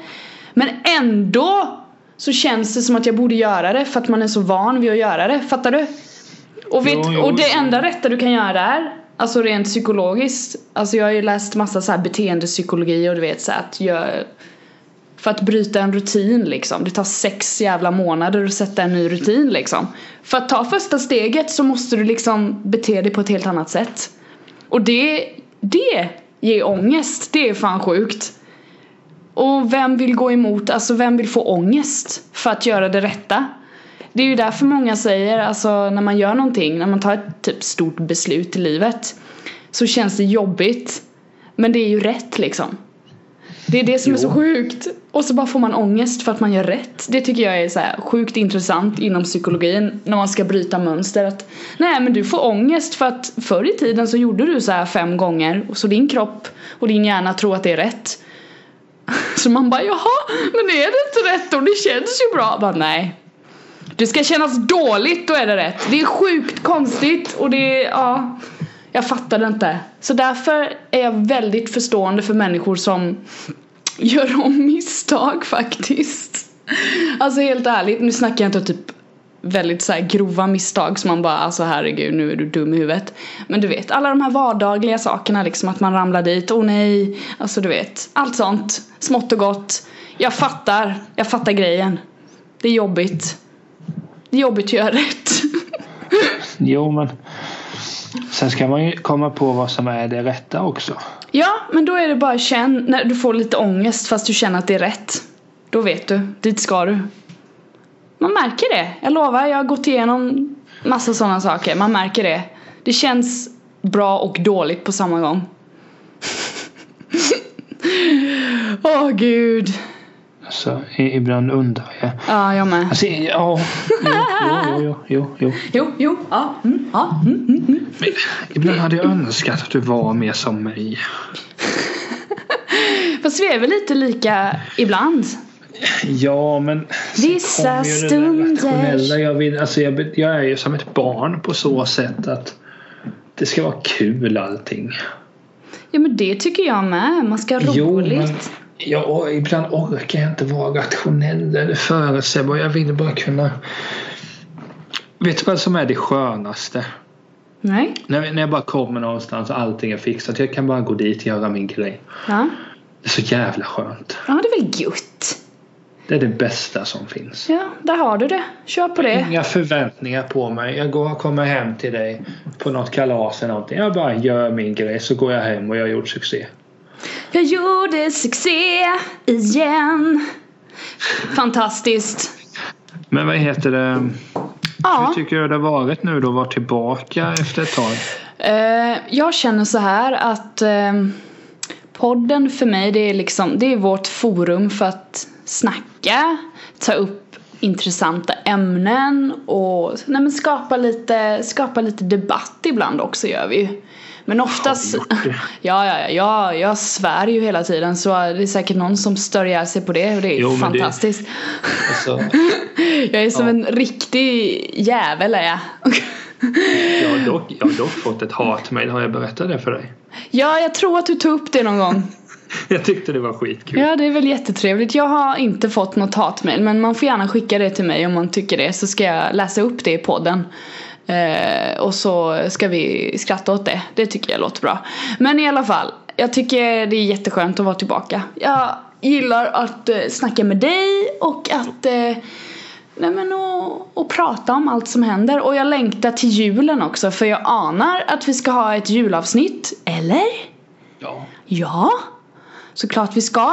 Men ändå så känns det som att jag borde göra det. För att man är så van vid att göra det. Fattar du? Och det enda rätta du kan göra där, alltså rent psykologiskt. Alltså jag har ju läst massa så här beteendepsykologi. Och du vet så här att jag... För att bryta en rutin liksom. Det tar 6 jävla månader att sätta en ny rutin liksom. För att ta första steget så måste du liksom bete dig på ett helt annat sätt. Och det ger ångest. Det är fan sjukt. Och vem vill gå emot? Alltså vem vill få ångest för att göra det rätta? Det är ju därför många säger, alltså när man gör någonting, när man tar ett typ stort beslut i livet, så känns det jobbigt. Men det är ju rätt liksom. Det är det som är så sjukt. Och så bara får man ångest för att man gör rätt. Det tycker jag är så här sjukt intressant inom psykologin. När man ska bryta mönster. Att, nej men du får ångest för att förr i tiden så gjorde du så här 5 gånger. Och så din kropp och din hjärna tror att det är rätt. Så man bara, jaha, men är det inte rätt? Och det känns ju bra. Bara, nej. Det ska kännas dåligt, då är det rätt. Det är sjukt konstigt. Och det är, ja... Jag fattar det inte. Så därför är jag väldigt förstående för människor som gör om misstag faktiskt. Alltså helt ärligt. Nu snackar jag inte om typ väldigt så här grova misstag som man bara, alltså herregud, nu är du dum i huvudet. Men du vet, alla de här vardagliga sakerna liksom, att man ramlar dit, nej. Alltså du vet, allt sånt. Smått och gott. Jag fattar grejen. Det är jobbigt. Det är jobbigt att göra rätt. Jo men... Sen ska man ju komma på vad som är det rätta också. Ja, men då är det bara känn när du får lite ångest fast du känner att det är rätt. Då vet du, dit ska du. Man märker det. Jag lovar, jag har gått igenom massa sådana saker. Man märker det. Det känns bra och dåligt på samma gång. Åh, gud. Alltså, ibland undrar jag. Ja, jag med. Alltså, ja. Jo. Ja. Mm, ja. Mm, mm, mm. Ibland hade jag önskat att du var mer som mig. Fast vi är väl lite lika ibland. Ja, men... Vissa stunder. Jag är ju som ett barn på så sätt att det ska vara kul allting. Ja, men det tycker jag med. Man ska ha roligt. Ja, ibland orkar jag inte vara rationell eller förutsägbar. Jag vill bara kunna... Vet du vad som är det skönaste? Nej. När jag bara kommer någonstans och allting är fixat. Jag kan bara gå dit och göra min grej. Ja. Det är så jävla skönt. Ja, det är väl gött. Det är det bästa som finns. Ja, där har du det. Kör på det. Inga förväntningar på mig. Jag går och kommer hem till dig på något kalas eller någonting. Jag bara gör min grej, så går jag hem och jag har gjort succé. Jag gjorde succé igen. Fantastiskt. Men vad heter det? Ja. Hur tycker du det har varit nu då? Var tillbaka efter ett tag? Jag känner så här att podden för mig, det är liksom, det är vårt forum för att snacka, ta upp intressanta ämnen och skapa lite debatt ibland också, gör vi ju. Men oftast jag svär ju hela tiden, så det är säkert någon som störjar sig på det, och det är fantastiskt. Det, alltså, jag är som en riktig jävel är jag. Jag har dock fått ett hatmejl, har jag berättat det för dig? Ja, jag tror att du tog upp det någon gång. Jag tyckte det var skitkul. Ja, det är väl jättetrevligt. Jag har inte fått något hatmejl, men man får gärna skicka det till mig om man tycker det, så ska jag läsa upp det i podden. Och så ska vi skratta åt det. Det tycker jag låter bra. Men i alla fall, jag tycker det är jätteskönt att vara tillbaka. Jag gillar att snacka med dig och att och prata om allt som händer. Och jag längtar till julen också, för jag anar att vi ska ha ett julavsnitt. Eller? Ja, såklart vi ska.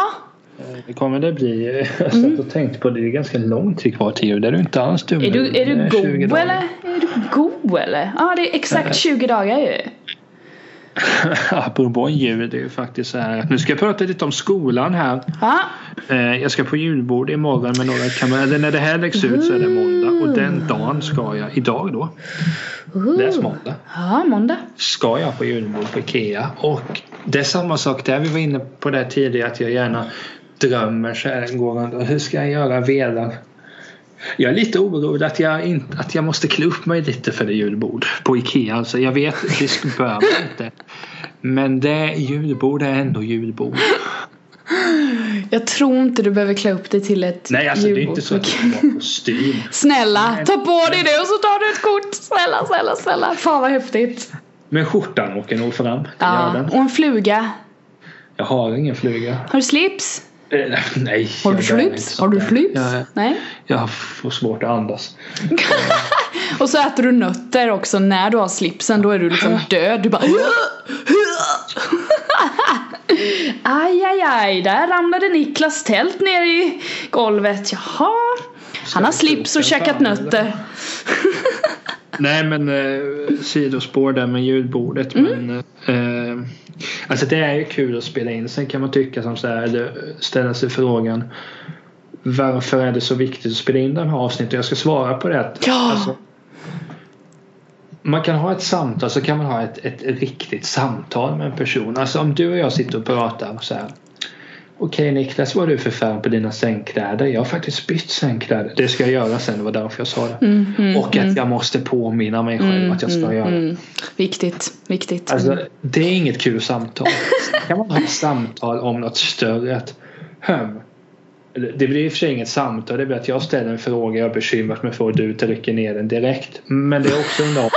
Det kommer det bli. Jag satt och tänkte på det. Det är ganska lång tid kvar till jul. Det är du inte alls dum. Är du god eller? Ja, det är exakt 20 dagar ju. Apropå jul, det är ju faktiskt så här. Nu ska jag prata lite om skolan här. Jag ska på julbord imorgon med några kamrater. När det här läggs ut så är det måndag. Och den dagen ska jag, idag då. Det är måndag. Ja, måndag. Ska jag på julbord på Ikea. Och det är samma sak där. Vi var inne på det tidigare, att jag gärna drömmer så här en gång. Hur ska jag göra velan? Jag är lite orolig att jag måste klä upp mig lite för det julbord på Ikea. Alltså, jag vet, det bör man inte. Men det julbord är ändå julbord. Jag tror inte du behöver klä upp dig till ett julbord. Nej, alltså det är inte så att du har kostym. Snälla, ta på dig det och så tar du ett kort. Snälla. Fan vad häftigt. Men skjortan åker nog fram. Ja, och en fluga. Jag har ingen fluga. Har du slips? Nej. Har du slips? Nej. Jag får svårt att andas. Och så äter du nötter också när du har slipsen. Då är du liksom död. Du bara... Aj. Där ramlade Niklas tält ner i golvet. Jaha. Han har slips och käkat nötter. Nej, men sidospår där med ljudbordet. Men alltså det är ju kul att spela in. Sen kan man tycka som så här, eller ställa sig frågan, varför är det så viktigt att spela in den här avsnittet? Jag ska svara på det. Alltså, man kan ha ett samtal, så kan man ha ett riktigt samtal med en person. Alltså om du och jag sitter och pratar så här. Okej, Niklas, vad är du för färg på dina sängkläder? Jag har faktiskt bytt sängkläder. Det ska jag göra sen, det var därför jag sa det. Och att jag måste påminna mig själv att jag ska göra det. Viktigt. Alltså, det är inget kul samtal. Kan man ha ett samtal om något större? Det blir i och för sig inget samtal. Det blir att jag ställer en fråga, jag har bekymrat mig för att du trycker ner den direkt. Men det är också en dag.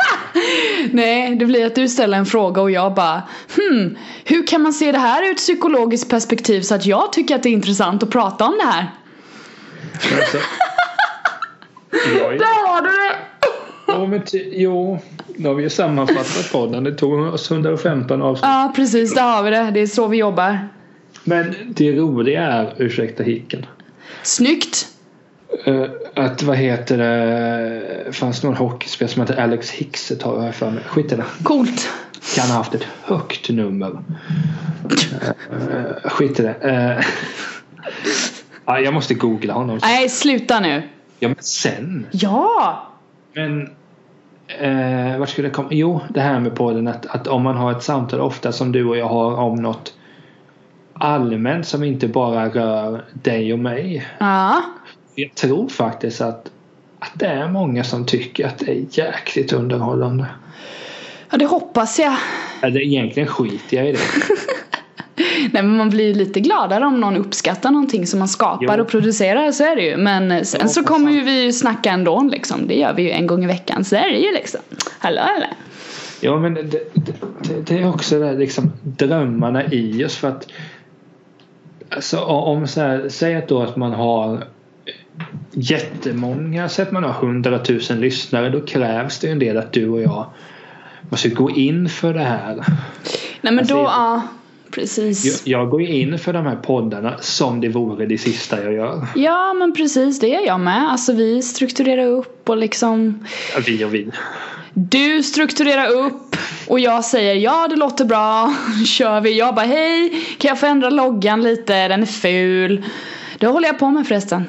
Nej, det blir att du ställer en fråga och jag bara hur kan man se det här ur ett psykologiskt perspektiv, så att jag tycker att det är intressant att prata om det här. Alltså, där har du det. Jo, då har vi ju sammanfattat podden. Det tog oss 115 avsnitt. Ja, precis, där har vi det. Det är så vi jobbar. Men det roliga är, ursäkta hicken. Snyggt. Att vad heter det, fanns någon hockeyspel som heter Alex Hicks, tar jag för mig. Skit i det. Coolt. Kan ha haft ett högt nummer. Skit i det. Jag måste googla honom. Nej, sluta nu. Ja, men sen. Ja. Men vart skulle det komma? Jo, det här med podden, att om man har ett samtal ofta som du och jag har om något allmänt som inte bara rör dig och mig. Ja. Jag tror faktiskt att det är många som tycker att det är jäkligt underhållande. Ja, det hoppas jag. Eller egentligen skiter jag i det. Nej, men man blir ju lite gladare om någon uppskattar någonting som man skapar och producerar, så är det ju. Men sen så kommer ju vi snacka ändå liksom. Det gör vi ju en gång i veckan, så är det ju liksom. Hallå eller? Ja, men det är också där liksom drömmarna i oss, för att alltså, om så här, säg att då att man har jättemånga, så att man har 100 000 lyssnare, då krävs det en del att du och jag måste gå in för det här. Nej, men alltså, då ja, precis. Jag går in för de här poddarna som det vore det sista jag gör. Ja, men precis, det är jag med. Alltså vi strukturerar upp och liksom ja, vi och vi. Du strukturerar upp och jag säger ja, det låter bra, kör vi. Jag bara hej, kan jag få ändra loggan lite, den är ful. Då håller jag på med förresten.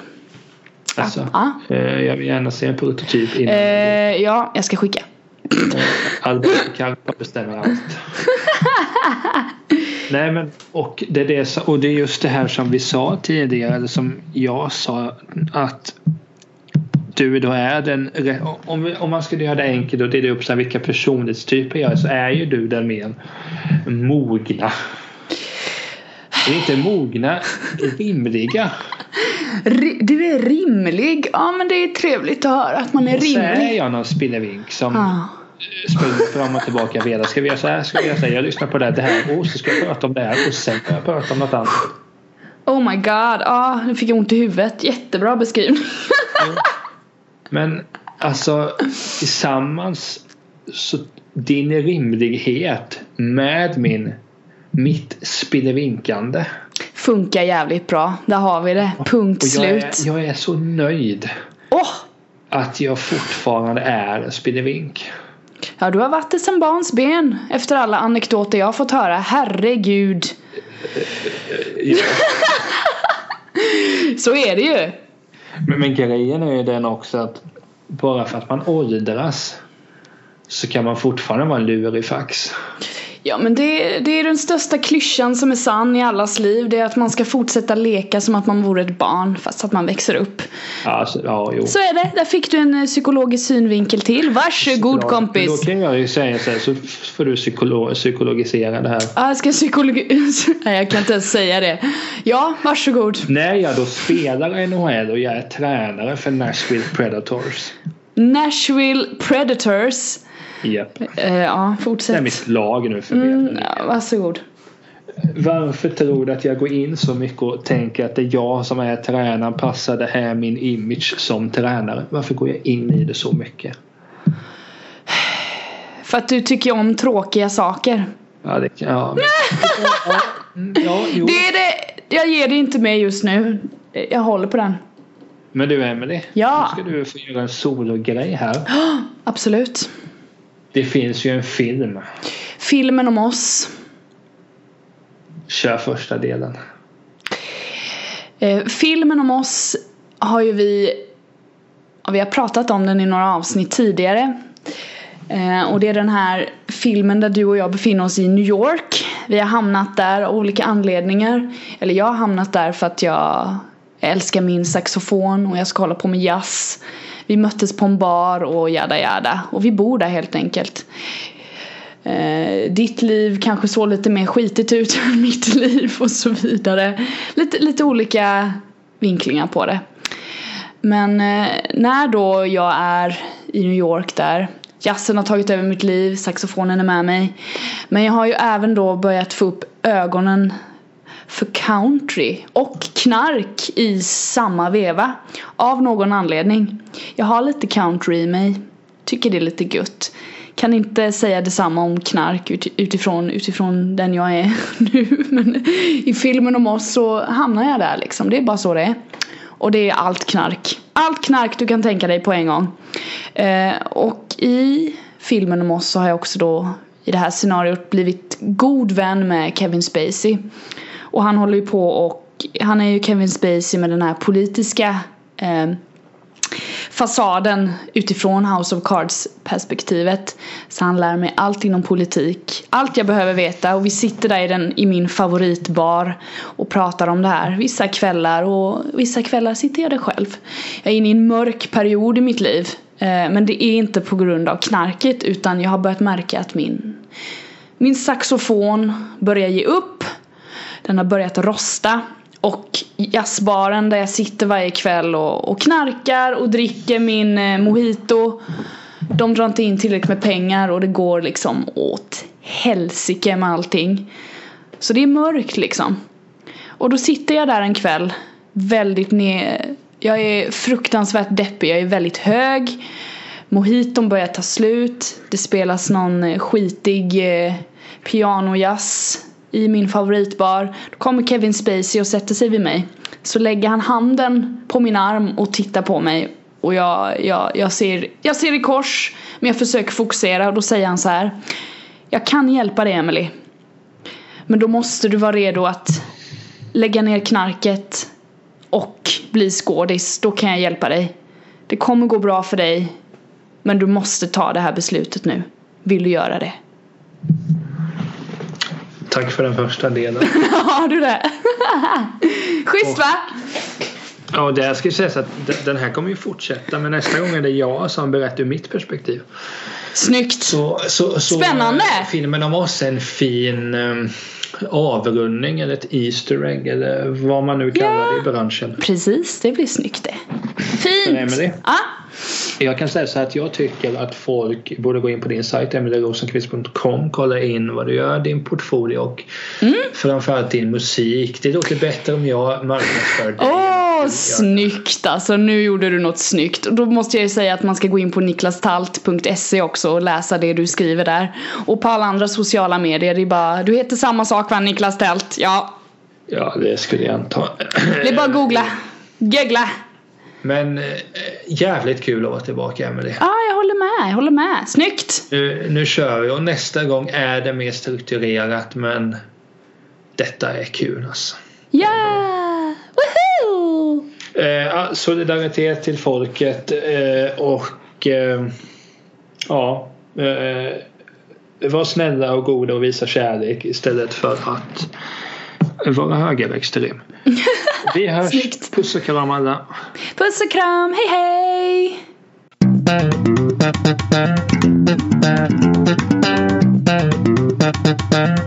Alltså, jag vill gärna se en prototyp innan. Ja, jag ska skicka. Albert kan bestämma allt. Nej, men och det är just det här som vi sa tidigare, eller som jag sa, att du då är den, om man skulle göra det enkelt och dela upp så här vilka personlighetstyper jag är, så är ju du den mer mogna. Det är inte mogna, rimliga. Du är rimlig. Ja, men det är trevligt att höra att man är rimlig. Så är jag någon spillevink som springer fram och tillbaka via. Ska vi göra så här? Ska vi göra så här? Jag lyssnar på det här och så ska jag prata om det här och sen ska jag prata om något annat. Oh my god. Ja, nu fick jag ont i huvudet. Jättebra beskrivning. Men alltså tillsammans så din rimlighet med mitt spillevinkande funkar jävligt bra. Där har vi det. Punkt slut. Jag är så nöjd att jag fortfarande är spillevink. Ja, du har varit det sedan barns ben. Efter alla anekdoter jag har fått höra. Herregud. Ja. Så är det ju. Men grejen är ju den också att bara för att man åldras så kan man fortfarande vara en lurifax. Ja, men det är den största klyschan som är sann i allas liv. Det är att man ska fortsätta leka som att man vore ett barn fast att man växer upp. Alltså, ja, jo. Så är det. Där fick du en psykologisk synvinkel till. Varsågod, ja, kompis. Då kan jag ju säga så här, så får du psykologisera det här. Ja, jag ska nej, jag kan inte ens säga det. Ja, varsågod. Nej, jag då spelar NHL och jag är tränare för Nashville Predators. Nashville Predators. Yep. Ja, fortsätt. Det är mitt lag nu för ja, varsågod. Varför tror du att jag går in så mycket och tänker att det är jag som är tränaren, passar det här min image som tränare? Varför går jag in i det så mycket? För att du tycker om tråkiga saker. Ja, det kan jag. Ja, jo. Det är det. Jag ger det inte med just nu. Jag håller på den. Men du, Emelie, ja. Nu ska du få göra en sologrej här. Absolut. Det finns ju en film. Filmen om oss. Kör första delen. Filmen om oss har ju vi har pratat om den i några avsnitt tidigare. Och det är den här filmen där du och jag befinner oss i New York. Vi har hamnat där av olika anledningar. Eller jag har hamnat där för att jag älskar min saxofon och jag ska hålla på med jazz. Vi möttes på en bar och jada. Och vi bor där helt enkelt. Ditt liv kanske såg lite mer skitigt ut än mitt liv och så vidare. Lite olika vinklingar på det. Men när då jag är i New York där. Jazzen har tagit över mitt liv. Saxofonen är med mig. Men jag har ju även då börjat få upp ögonen för country och knark i samma veva av någon anledning. Jag har lite country i mig, tycker det är lite gött. Kan inte säga detsamma om knark utifrån den jag är nu, men i filmen om oss så hamnar jag där liksom. Det är bara så det är. Och det är allt knark du kan tänka dig på en gång. Och i filmen om oss så har jag också då i det här scenariot blivit god vän med Kevin Spacey. Och han håller ju på och han är ju Kevin Spacey med den här politiska fasaden utifrån House of Cards perspektivet. Så han lär mig allt inom politik. Allt jag behöver veta. Och vi sitter där i min favoritbar och pratar om det här vissa kvällar. Och vissa kvällar sitter jag där själv. Jag är inne i en mörk period i mitt liv. Men det är inte på grund av knarket, utan jag har börjat märka att min saxofon börjar ge upp. Den har börjat rosta. Och jazzbaren där jag sitter varje kväll och knarkar och dricker min mojito de drar inte in tillräckligt med pengar och det går liksom åt helsike med allting. Så det är mörkt liksom. Och då sitter jag där en kväll väldigt jag är fruktansvärt deppig, jag är väldigt hög. Mojiton börjar ta slut. Det spelas någon skitig pianojazz i min favoritbar. Då kommer Kevin Spacey och sätter sig vid mig. Så lägger han handen på min arm och tittar på mig. Och jag ser i kors, men jag försöker fokusera. Och då säger han så här: jag kan hjälpa dig, Emily, men då måste du vara redo att lägga ner knarket och bli skådis. Då kan jag hjälpa dig. Det kommer gå bra för dig, men du måste ta det här beslutet nu. Vill du göra det? Tack för den första delen. Har du det? Schysst, va? Ja, det här ska sägas att den här kommer ju fortsätta, men nästa gång är det jag som berättar ur mitt perspektiv. Snyggt. Så spännande. Filmen om oss är en fin avrundning eller ett easter egg eller vad man nu kallar det i branschen. Precis, det blir snyggt det. Fint. Emily, jag kan säga så här att jag tycker att folk borde gå in på din sajt emelierosenqvist.com, kolla in vad du gör, din portfolio och framförallt din musik. Det låter bättre om jag marknadsför dig. Snyggt, alltså nu gjorde du något snyggt. Och då måste jag ju säga att man ska gå in på NicklasTalt.se också och läsa det du skriver där. Och på alla andra sociala medier, det är bara, du heter samma sak, va? Niklas Tält, ja, det skulle jag anta. Det är bara googla. Men jävligt kul att vara tillbaka, Emily. Ja, jag håller med, snyggt. Nu kör vi, och nästa gång är det mer strukturerat, men detta är kul alltså. Ja, woho! Solidaritet till folket och ja, var snälla och goda och visa kärlek istället för att vara högerextrem. Vi hörs. Snyggt. Puss och kram alla. Puss och kram, hej hej.